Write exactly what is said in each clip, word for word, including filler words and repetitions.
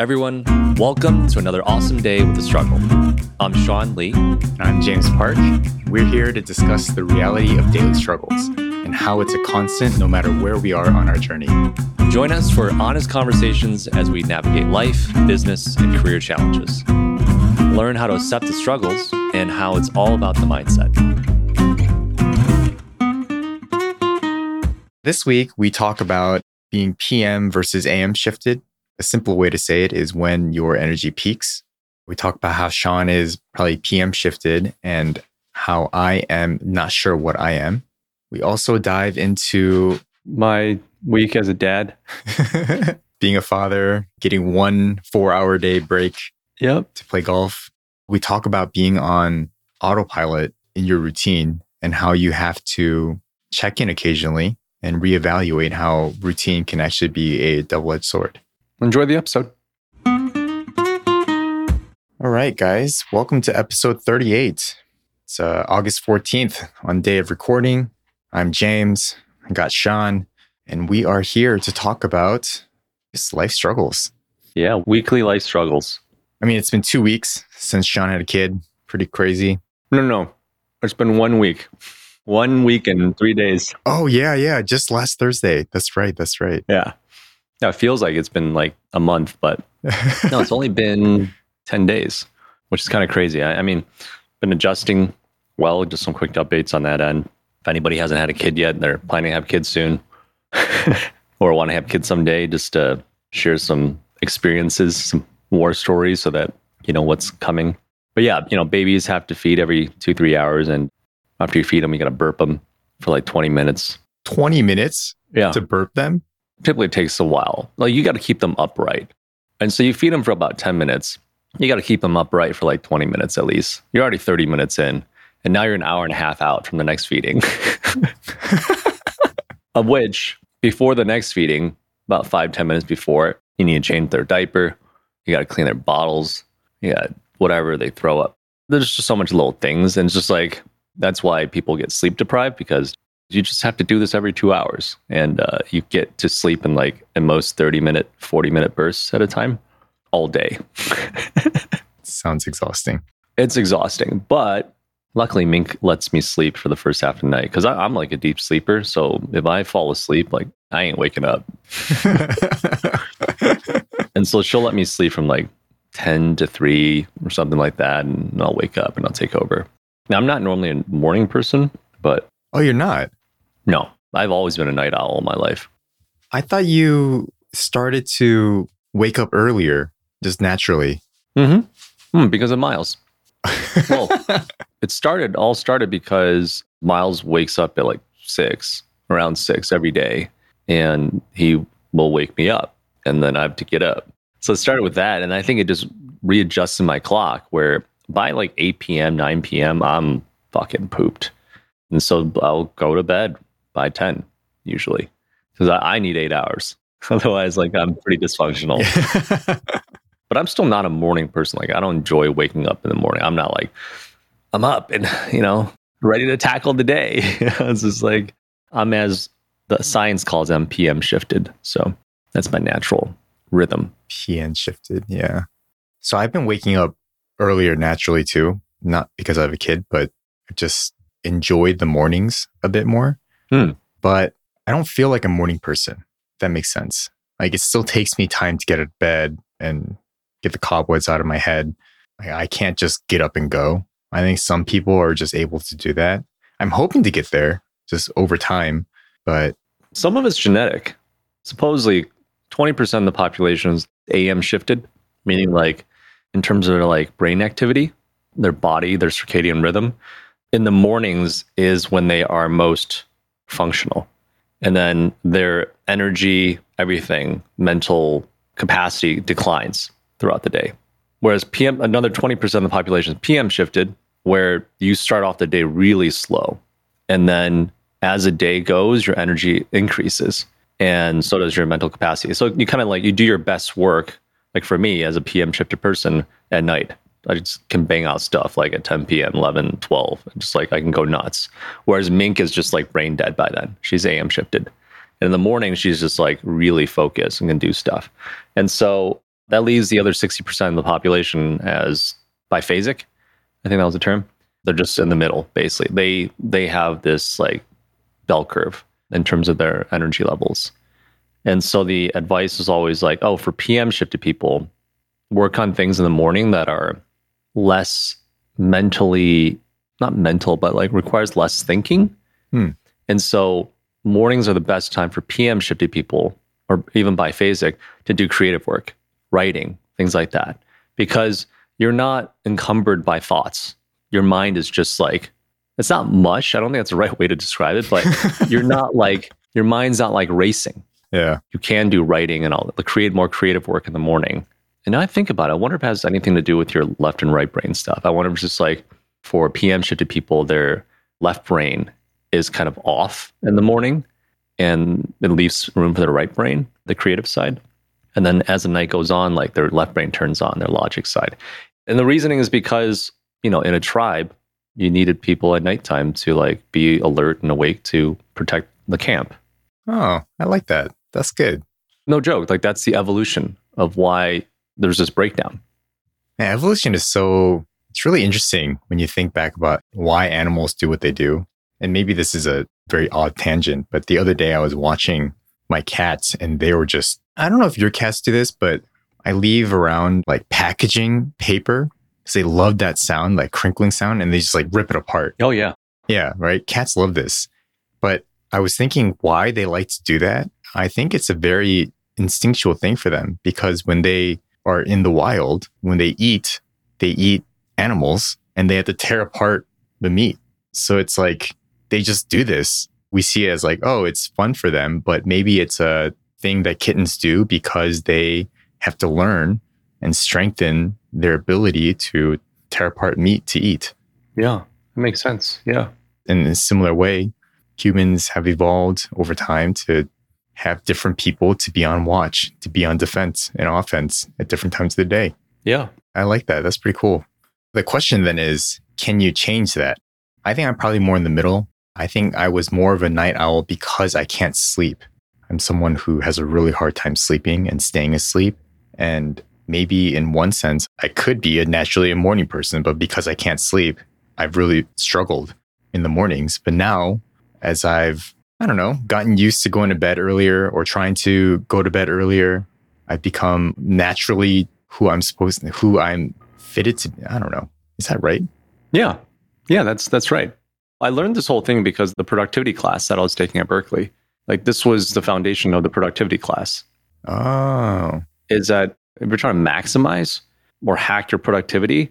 Everyone, welcome to another awesome day with The Struggle. I'm Sean Lee. And I'm James Park. We're here to discuss the reality of daily struggles and how it's a constant no matter where we are on our journey. Join us for honest conversations as we navigate life, business, and career challenges. Learn how to accept the struggles and how it's all about the mindset. This week, we talk about being P M versus A M shifted. A simple way to say it is when your energy peaks. We talk about how Sean is probably P M shifted and how I am not sure what I am. We also dive into my week as a dad, being a father, getting one four hour day break yep. to play golf. We talk about being on autopilot in your routine and how you have to check in occasionally and reevaluate how routine can actually be a double-edged sword. Enjoy the episode. All right, guys. Welcome to episode thirty-eight. It's uh, August fourteenth on day of recording. I'm James. I got Sean. And we are here to talk about just life struggles. Yeah, weekly life struggles. I mean, it's been two weeks since Sean had a kid. Pretty crazy. No, no. It's been one week. One week and three days. Oh, yeah, yeah. Just last Thursday. That's right. That's right. Yeah. Yeah, it feels like it's been like a month, but no, it's only been ten days, which is kind of crazy. I, I mean, been adjusting well, just some quick updates on that end. If anybody hasn't had a kid yet, they're planning to have kids soon or want to have kids someday, just to share some experiences, some war stories so that you know what's coming. But yeah, you know, babies have to feed every two, three hours. And after you feed them, you got to burp them for like twenty minutes. twenty minutes? Yeah. To burp them? Typically takes a while. Like you got to keep them upright. And so you feed them for about ten minutes. You got to keep them upright for like twenty minutes at least. You're already thirty minutes in. And now you're an hour and a half out from the next feeding. Of which, before the next feeding, about five, ten minutes before, you need to change their diaper. You got to clean their bottles. You got whatever they throw up. There's just so much little things. And it's just like, that's why people get sleep deprived, because you just have to do this every two hours and uh, you get to sleep in like at most thirty minute, forty minute bursts at a time all day. Sounds exhausting. It's exhausting. But luckily Mink lets me sleep for the first half of the night because I'm like a deep sleeper. So if I fall asleep, like I ain't waking up. And so she'll let me sleep from like ten to three or something like that. And I'll wake up and I'll take over. Now I'm not normally a morning person, but... Oh, you're not? No, I've always been a night owl all my life. I thought you started to wake up earlier, just naturally. Mm-hmm. Mm, because of Miles. Well, it started, all started because Miles wakes up at like six, around six every day, and he will wake me up, and then I have to get up. So it started with that, and I think it just readjusted my clock, where by like eight p.m., nine p.m., I'm fucking pooped. And so I'll go to bed by ten, usually, because I, I need eight hours. Otherwise, like I'm pretty dysfunctional. But I'm still not a morning person. Like I don't enjoy waking up in the morning. I'm not like, I'm up and, you know, ready to tackle the day. It's just like, I'm, as the science calls them, P M shifted. So that's my natural rhythm. P M shifted, yeah. So I've been waking up earlier naturally too. Not because I have a kid, but just... enjoyed the mornings a bit more, hmm. but I don't feel like a morning person. That makes sense. Like it still takes me time to get out of bed and get the cobwebs out of my head. Like, I can't just get up and go. I think some people are just able to do that. I'm hoping to get there just over time, but some of it's genetic. Supposedly twenty percent of the population is A M shifted, meaning like in terms of their like brain activity, their body, their circadian rhythm. In the mornings is when they are most functional. And then their energy, everything, mental capacity declines throughout the day. Whereas P M, another twenty percent of the population is P M shifted, where you start off the day really slow. And then as the day goes, your energy increases. And so does your mental capacity. So you kind of like, you do your best work. Like for me, as a P M shifted person, at night. I just can bang out stuff like at ten p.m., eleven, twelve. Just like I can go nuts. Whereas Mink is just like brain dead by then. She's A M shifted. And in the morning, she's just like really focused and can do stuff. And so That leaves the other sixty percent of the population as biphasic. I think that was the term. They're just in the middle, basically. They they have this like bell curve in terms of their energy levels. And so the advice is always like, oh, for P M shifted people, work on things in the morning that are less mentally, not mental, but like requires less thinking. Hmm. And so mornings are the best time for P M shifted people, or even biphasic, to do creative work, writing, things like that. Because you're not encumbered by thoughts. Your mind is just like, it's not mush. I don't think that's the right way to describe it, but you're not like, your mind's not like racing. Yeah. You can do writing and all that, but create more creative work in the morning. And I think about it, I wonder if it has anything to do with your left and right brain stuff. I wonder if it's just like, for P M shifted people, their left brain is kind of off in the morning and it leaves room for their right brain, the creative side. And then as the night goes on, like their left brain turns on, their logic side. And the reasoning is because, you know, in a tribe, you needed people at nighttime to like be alert and awake to protect the camp. Oh, I like that. That's good. No joke. Like that's the evolution of why there's this breakdown. Man, evolution is so, it's really interesting when you think back about why animals do what they do. And maybe this is a very odd tangent, but the other day I was watching my cats and they were just, I don't know if your cats do this, but I leave around like packaging paper because they love that sound, like crinkling sound, and they just like rip it apart. Oh, yeah. Yeah, right? Cats love this. But I was thinking why they like to do that. I think it's a very instinctual thing for them because when they are in the wild, when they eat, they eat animals and they have to tear apart the meat. So it's like, they just do this. We see it as like, oh, it's fun for them, but maybe it's a thing that kittens do because they have to learn and strengthen their ability to tear apart meat to eat. Yeah, it makes sense. Yeah. In a similar way, humans have evolved over time to have different people to be on watch, to be on defense and offense at different times of the day. Yeah. I like that. That's pretty cool. The question then is, can you change that? I think I'm probably more in the middle. I think I was more of a night owl because I can't sleep. I'm someone who has a really hard time sleeping and staying asleep. And maybe in one sense, I could be a naturally a morning person, but because I can't sleep, I've really struggled in the mornings. But now, as I've, I don't know, gotten used to going to bed earlier or trying to go to bed earlier, I've become naturally who I'm supposed to, who I'm fitted to. I don't know. Is that right? Yeah. Yeah, that's that's right. I learned this whole thing because the productivity class that I was taking at Berkeley, like this was the foundation of the productivity class. Oh. Is that if you're trying to maximize or hack your productivity,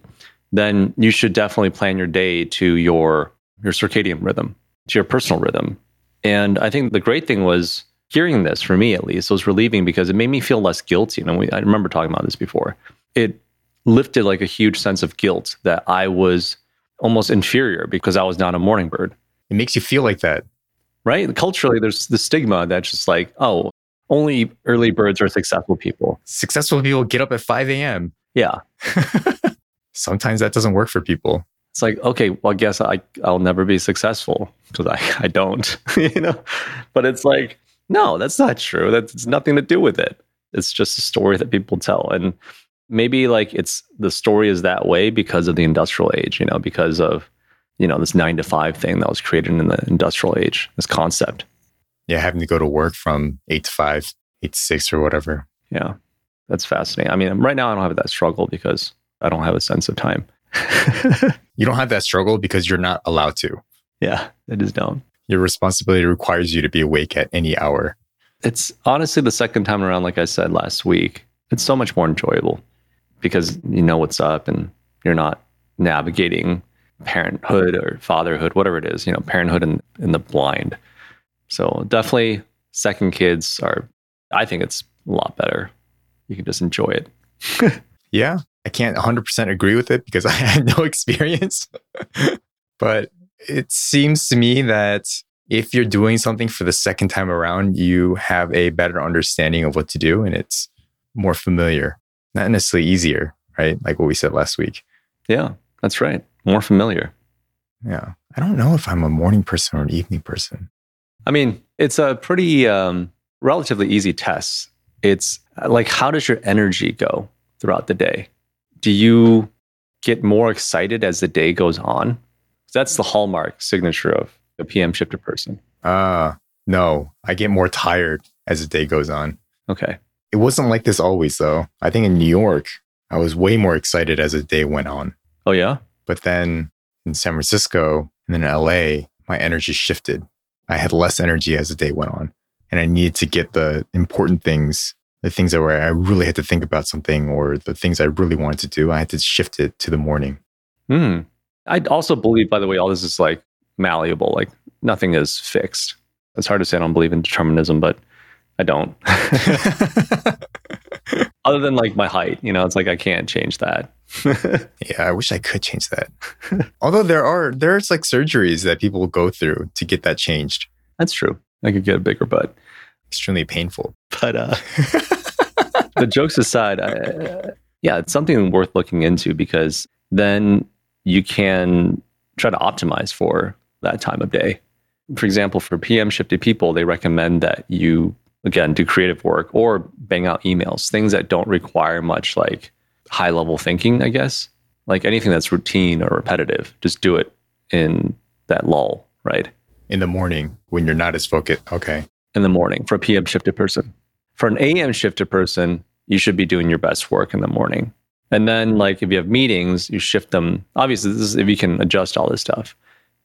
then you should definitely plan your day to your, your circadian rhythm, to your personal rhythm. And I think the great thing was hearing this, for me at least, was relieving because it made me feel less guilty. And we, I remember talking about this before. It lifted like a huge sense of guilt that I was almost inferior because I was not a morning bird. It makes you feel like that. Right? Culturally, there's the stigma that's just like, oh, only early birds are successful people. Successful people get up at five a.m. Yeah. Sometimes that doesn't work for people. It's like, okay, well, I guess I, I'll never be successful because I, I don't, you know? But it's like, no, that's not true. That's nothing to do with it. It's just a story that people tell. And maybe like it's the story is that way because of the industrial age, you know, because of, you know, this nine to five thing that was created in the industrial age, this concept. Yeah, having to go to work from eight to five, eight to six or whatever. Yeah, that's fascinating. I mean, right now I don't have that struggle because I don't have a sense of time. You don't have that struggle because you're not allowed to. Yeah, it is down. Your responsibility requires you to be awake at any hour. It's honestly the second time around, like I said last week, it's so much more enjoyable. Because you know what's up and you're not navigating parenthood or fatherhood, whatever it is, you know, parenthood in, in the blind. So definitely second kids are, I think it's a lot better. You can just enjoy it. Yeah, I can't one hundred percent agree with it because I had no experience. But it seems to me that if you're doing something for the second time around, you have a better understanding of what to do and it's more familiar. Not necessarily easier, right? Like what we said last week. Yeah, that's right. More familiar. Yeah. I don't know if I'm a morning person or an evening person. I mean, it's a pretty um, relatively easy test It's like, how does your energy go throughout the day? Do you get more excited as the day goes on? That's the hallmark signature of a P M shifter person. Ah, uh, no, I get more tired as the day goes on. Okay. It wasn't like this always, though. I think in New York, I was way more excited as the day went on. Oh, yeah? But then in San Francisco and then in L A, my energy shifted. I had less energy as the day went on. And I needed to get the important things, the things that were I really had to think about something or the things I really wanted to do. I had to shift it to the morning. Hmm. I also believe, by the way, all this is like malleable. Like nothing is fixed. It's hard to say I don't believe in determinism, but I don't. Other than like my height, you know, it's like I can't change that. Yeah, I wish I could change that. Although there are, there's like surgeries that people go through to get that changed. That's true. I could get a bigger butt. Extremely painful. But uh, the jokes aside, I, yeah, it's something worth looking into because then you can try to optimize for that time of day. For example, for P M shifted people, they recommend that you, again, do creative work or bang out emails, things that don't require much like high level thinking, I guess. Like anything that's routine or repetitive, just do it in that lull, right? In the morning when you're not as focused. Okay. In the morning for a P M shifted person. For an A M shifted person, you should be doing your best work in the morning. And then like if you have meetings, you shift them. Obviously, this is if you can adjust all this stuff.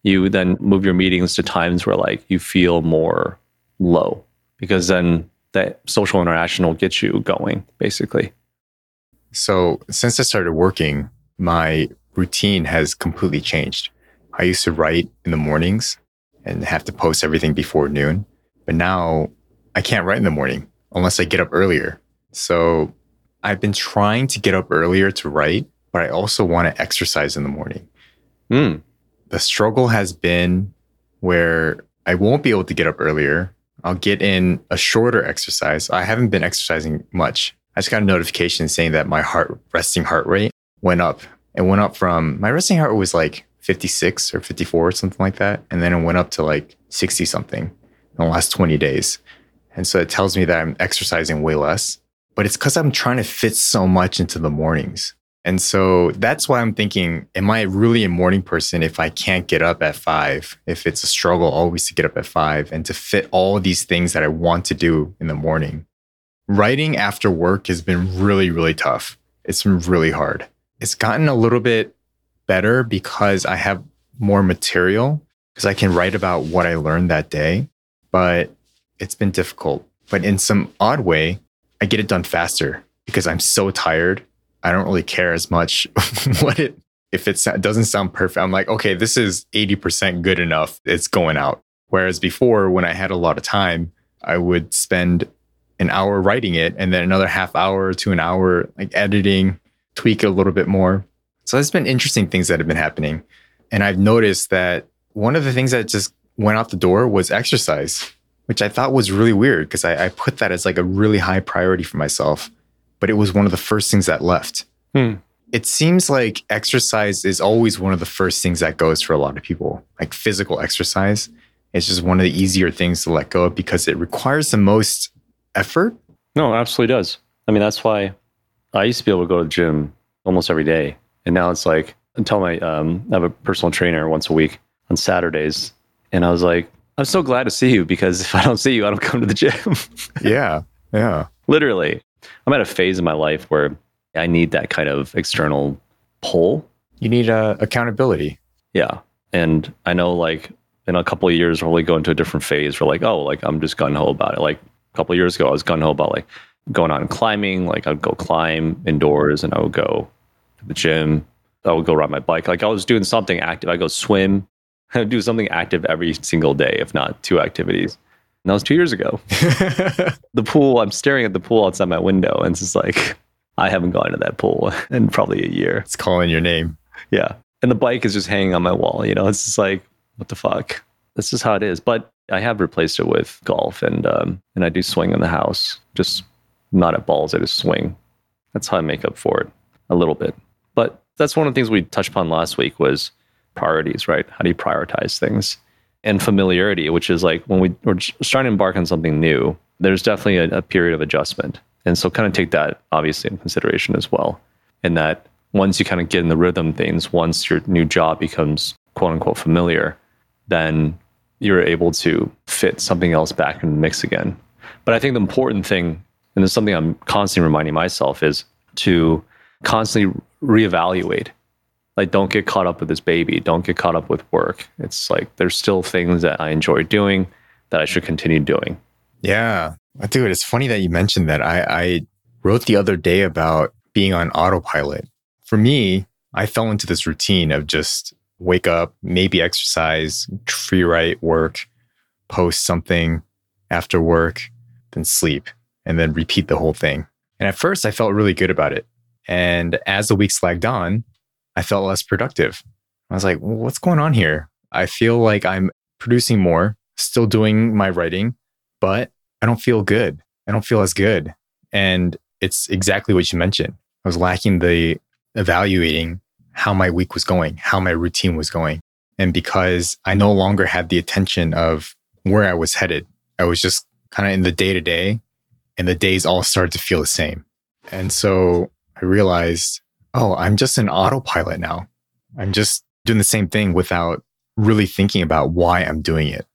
You then move your meetings to times where like you feel more low because then that social interaction will get you going basically. So since I started working, my routine has completely changed. I used to write in the mornings and have to post everything before noon. But now I can't write in the morning unless I get up earlier. So I've been trying to get up earlier to write, but I also want to exercise in the morning. Mm. The struggle has been where I won't be able to get up earlier. I'll get in a shorter exercise. I haven't been exercising much. I just got a notification saying that my heart resting heart rate went up. It went up from, my resting heart was like fifty-six or fifty-four or something like that. And then it went up to like sixty something in the last twenty days. And so it tells me that I'm exercising way less, but it's because I'm trying to fit so much into the mornings. And so that's why I'm thinking, am I really a morning person if I can't get up at five? If it's a struggle always to get up at five and to fit all these things that I want to do in the morning. Writing after work has been really, really tough. It's been really hard. It's gotten a little bit better because I have more material because I can write about what I learned that day, but it's been difficult. But in some odd way, I get it done faster because I'm so tired. I don't really care as much what it, if it doesn't sound perfect, I'm like, okay, this is eighty percent good enough. It's going out. Whereas before, when I had a lot of time, I would spend an hour writing it and then another half hour to an hour, like editing, tweak it a little bit more. So there's been interesting things that have been happening. And I've noticed that one of the things that just went out the door was exercise, which I thought was really weird because I, I put that as like a really high priority for myself. But it was one of the first things that left. Hmm. It seems like exercise is always one of the first things that goes for a lot of people. Like physical exercise is just one of the easier things to let go of because it requires the most effort. No, it absolutely does. I mean, that's why I used to be able to go to the gym almost every day. And now it's like, until my, um, I have a personal trainer once a week on Saturdays. And I was like, I'm so glad to see you because if I don't see you, I don't come to the gym. Yeah. Yeah. Literally. I'm at a phase in my life where I need that kind of external pull. You need uh, accountability. Yeah. And I know like in a couple of years, we'll really go into a different phase where like, oh, like I'm just gung-ho about it. Like a couple of years ago, I was gung-ho about like going out and climbing. Like I'd go climb indoors and I would go to the gym. I would go ride my bike. Like I was doing something active. I go swim. I would do something active every single day, if not two activities. And that was two years ago. The pool, I'm staring at the pool outside my window. And it's just like, I haven't gone to that pool in probably a year. It's calling your name. Yeah. And the bike is just hanging on my wall. You know, it's just like, what the fuck? This is how it is. But I have replaced it with golf. And um, and I do swing in the house. Just not at balls. I just swing. That's how I make up for it a little bit. But that's one of the things we touched upon last week was priorities, right? How do you prioritize things? And familiarity, which is like when we, we're starting to embark on something new, there's definitely a, a period of adjustment. And so kind of take that obviously in consideration as well. And that once you kind of get in the rhythm of things, once your new job becomes quote unquote familiar, then you're able to fit something else back in the mix again. But I think the important thing, and it's something I'm constantly reminding myself, is to constantly reevaluate. Like, don't get caught up with this baby. Don't get caught up with work. It's like, there's still things that I enjoy doing that I should continue doing. Yeah. Dude, it's funny that you mentioned that. I, I wrote the other day about being on autopilot. For me, I fell into this routine of just wake up, maybe exercise, free write, work, post something after work, then sleep, and then repeat the whole thing. And at first, I felt really good about it. And as the weeks lagged on, I felt less productive. I was like, well, what's going on here? I feel like I'm producing more, still doing my writing, but I don't feel good. I don't feel as good. And it's exactly what you mentioned. I was lacking the evaluating how my week was going, how my routine was going. And because I no longer had the attention of where I was headed, I was just kind of in the day-to-day, and the days all started to feel the same. And so I realized, oh, I'm just an autopilot now. I'm just doing the same thing without really thinking about why I'm doing it.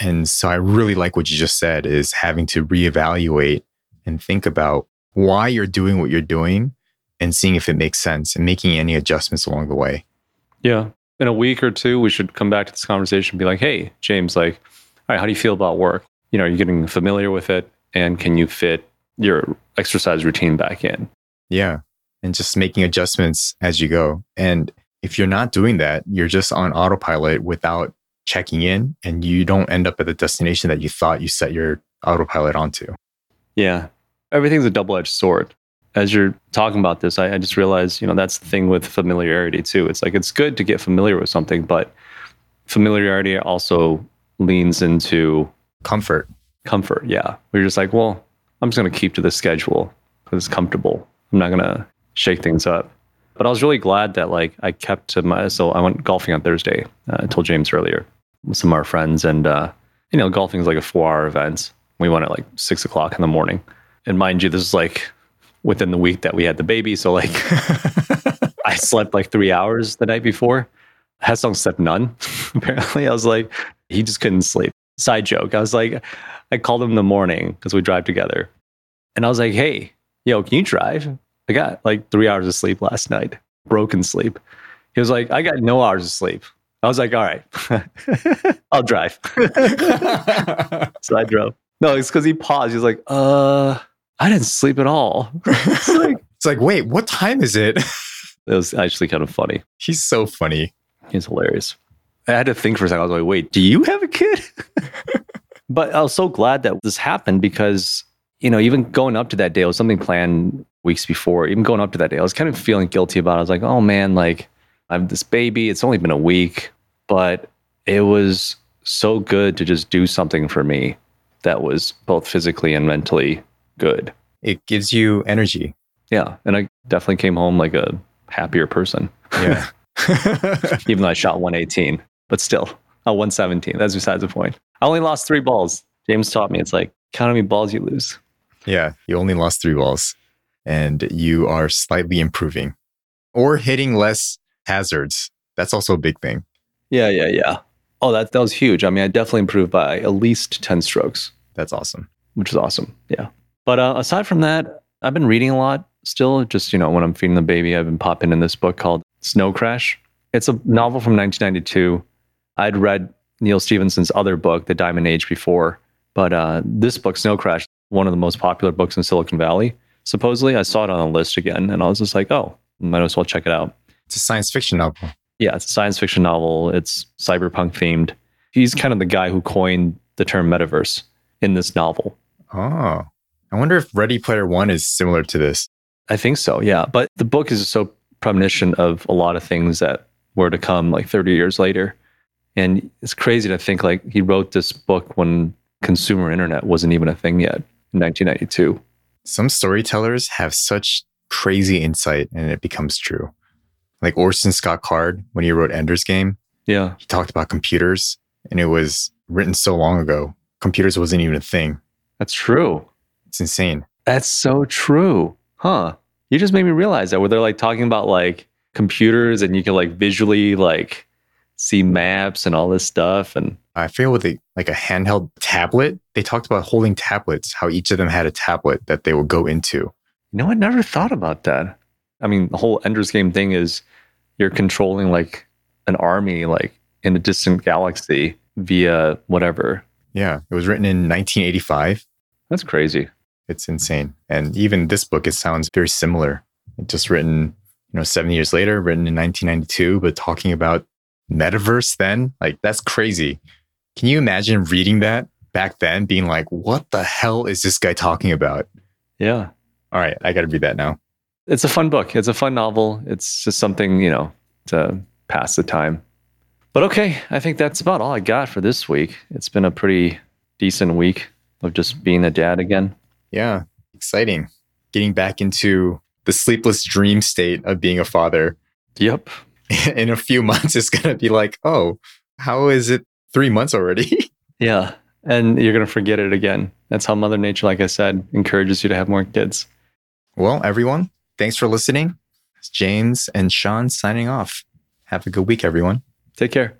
And so I really like what you just said, is having to reevaluate and think about why you're doing what you're doing and seeing if it makes sense and making any adjustments along the way. Yeah. In a week or two, we should come back to this conversation and be like, hey, James, like, all right, how do you feel about work? You know, are you getting familiar with it? And can you fit your exercise routine back in? Yeah. And just making adjustments as you go. And if you're not doing that, you're just on autopilot without checking in, and you don't end up at the destination that you thought you set your autopilot onto. Yeah. Everything's a double-edged sword. As you're talking about this, I, I just realized, you know, that's the thing with familiarity too. It's like, it's good to get familiar with something, but familiarity also leans into comfort. Comfort, yeah. We're just like, well, I'm just going to keep to the schedule because it's comfortable. I'm not going to shake things up. But I was really glad that like I kept to my, so I went golfing on Thursday. Uh, I told James earlier with some of our friends, and uh, you know, golfing is like a four hour event. We went at like six o'clock in the morning. And mind you, this is like within the week that we had the baby. So like I slept like three hours the night before. Hesong slept none. Apparently I was like, he just couldn't sleep. Side joke. I was like, I called him in the morning because we drive together. And I was like, hey, yo, can you drive? I got like three hours of sleep last night, broken sleep. He was like, I got no hours of sleep. I was like, all right, I'll drive. So I drove. No, it's because he paused. He's like, uh, I didn't sleep at all. It's like, it's like, wait, what time is it? It was actually kind of funny. He's so funny. He's hilarious. I had to think for a second. I was like, wait, do you have a kid? But I was so glad that this happened because, you know, even going up to that day, it was something planned weeks before, even going up to that day, I was kind of feeling guilty about it. I was like, oh man, like I have this baby. It's only been a week, but it was so good to just do something for me that was both physically and mentally good. It gives you energy. Yeah. And I definitely came home like a happier person. Yeah. Even though I shot one eighteen, but still, oh, one seventeen. That's besides the point. I only lost three balls. James taught me, it's like, count how many balls you lose. Yeah. You only lost three balls. And you are slightly improving or hitting less hazards. That's also a big thing. Yeah, yeah, yeah. Oh, that, that was huge. I mean, I definitely improved by at least ten strokes. That's awesome. Which is awesome. Yeah. But uh, aside from that, I've been reading a lot still. Just, you know, when I'm feeding the baby, I've been popping in this book called Snow Crash. It's a novel from nineteen ninety-two. I'd read Neil Stephenson's other book, The Diamond Age, before. But uh, this book, Snow Crash, one of the most popular books in Silicon Valley. Supposedly, I saw it on a list again, and I was just like, oh, might as well check it out. It's a science fiction novel. Yeah, it's a science fiction novel. It's cyberpunk themed. He's kind of the guy who coined the term metaverse in this novel. Oh, I wonder if Ready Player One is similar to this. I think so, yeah. But the book is so premonition of a lot of things that were to come like thirty years later. And it's crazy to think like he wrote this book when consumer internet wasn't even a thing yet in nineteen ninety-two. Some storytellers have such crazy insight and it becomes true. Like Orson Scott Card, when he wrote Ender's Game, yeah, he talked about computers, and it was written so long ago. Computers wasn't even a thing. That's true. It's insane. That's so true. Huh. You just made me realize that, where they're like talking about like computers and you can like visually like see maps and all this stuff. And I feel with the, like a handheld tablet, they talked about holding tablets, how each of them had a tablet that they would go into. You know, I never thought about that. I mean, the whole Ender's Game thing is you're controlling like an army like in a distant galaxy via whatever. Yeah, it was written in nineteen eighty-five. That's crazy. It's insane. And even this book, it sounds very similar. It just written, you know, seven years later, written in nineteen ninety-two, but talking about metaverse then, like that's crazy. Can you imagine reading that back then being like, what the hell is this guy talking about? Yeah. All right, I got to read that now. It's a fun book. It's a fun novel. It's just something, you know, to pass the time. But okay, I think that's about all I got for this week. It's been a pretty decent week of just being a dad again. Yeah, exciting. Getting back into the sleepless dream state of being a father. Yep. In a few months, it's going to be like, oh, how is it three months already? Yeah, and you're going to forget it again. That's how Mother Nature, like I said, encourages you to have more kids. Well, everyone, thanks for listening. It's James and Sean signing off. Have a good week, everyone. Take care.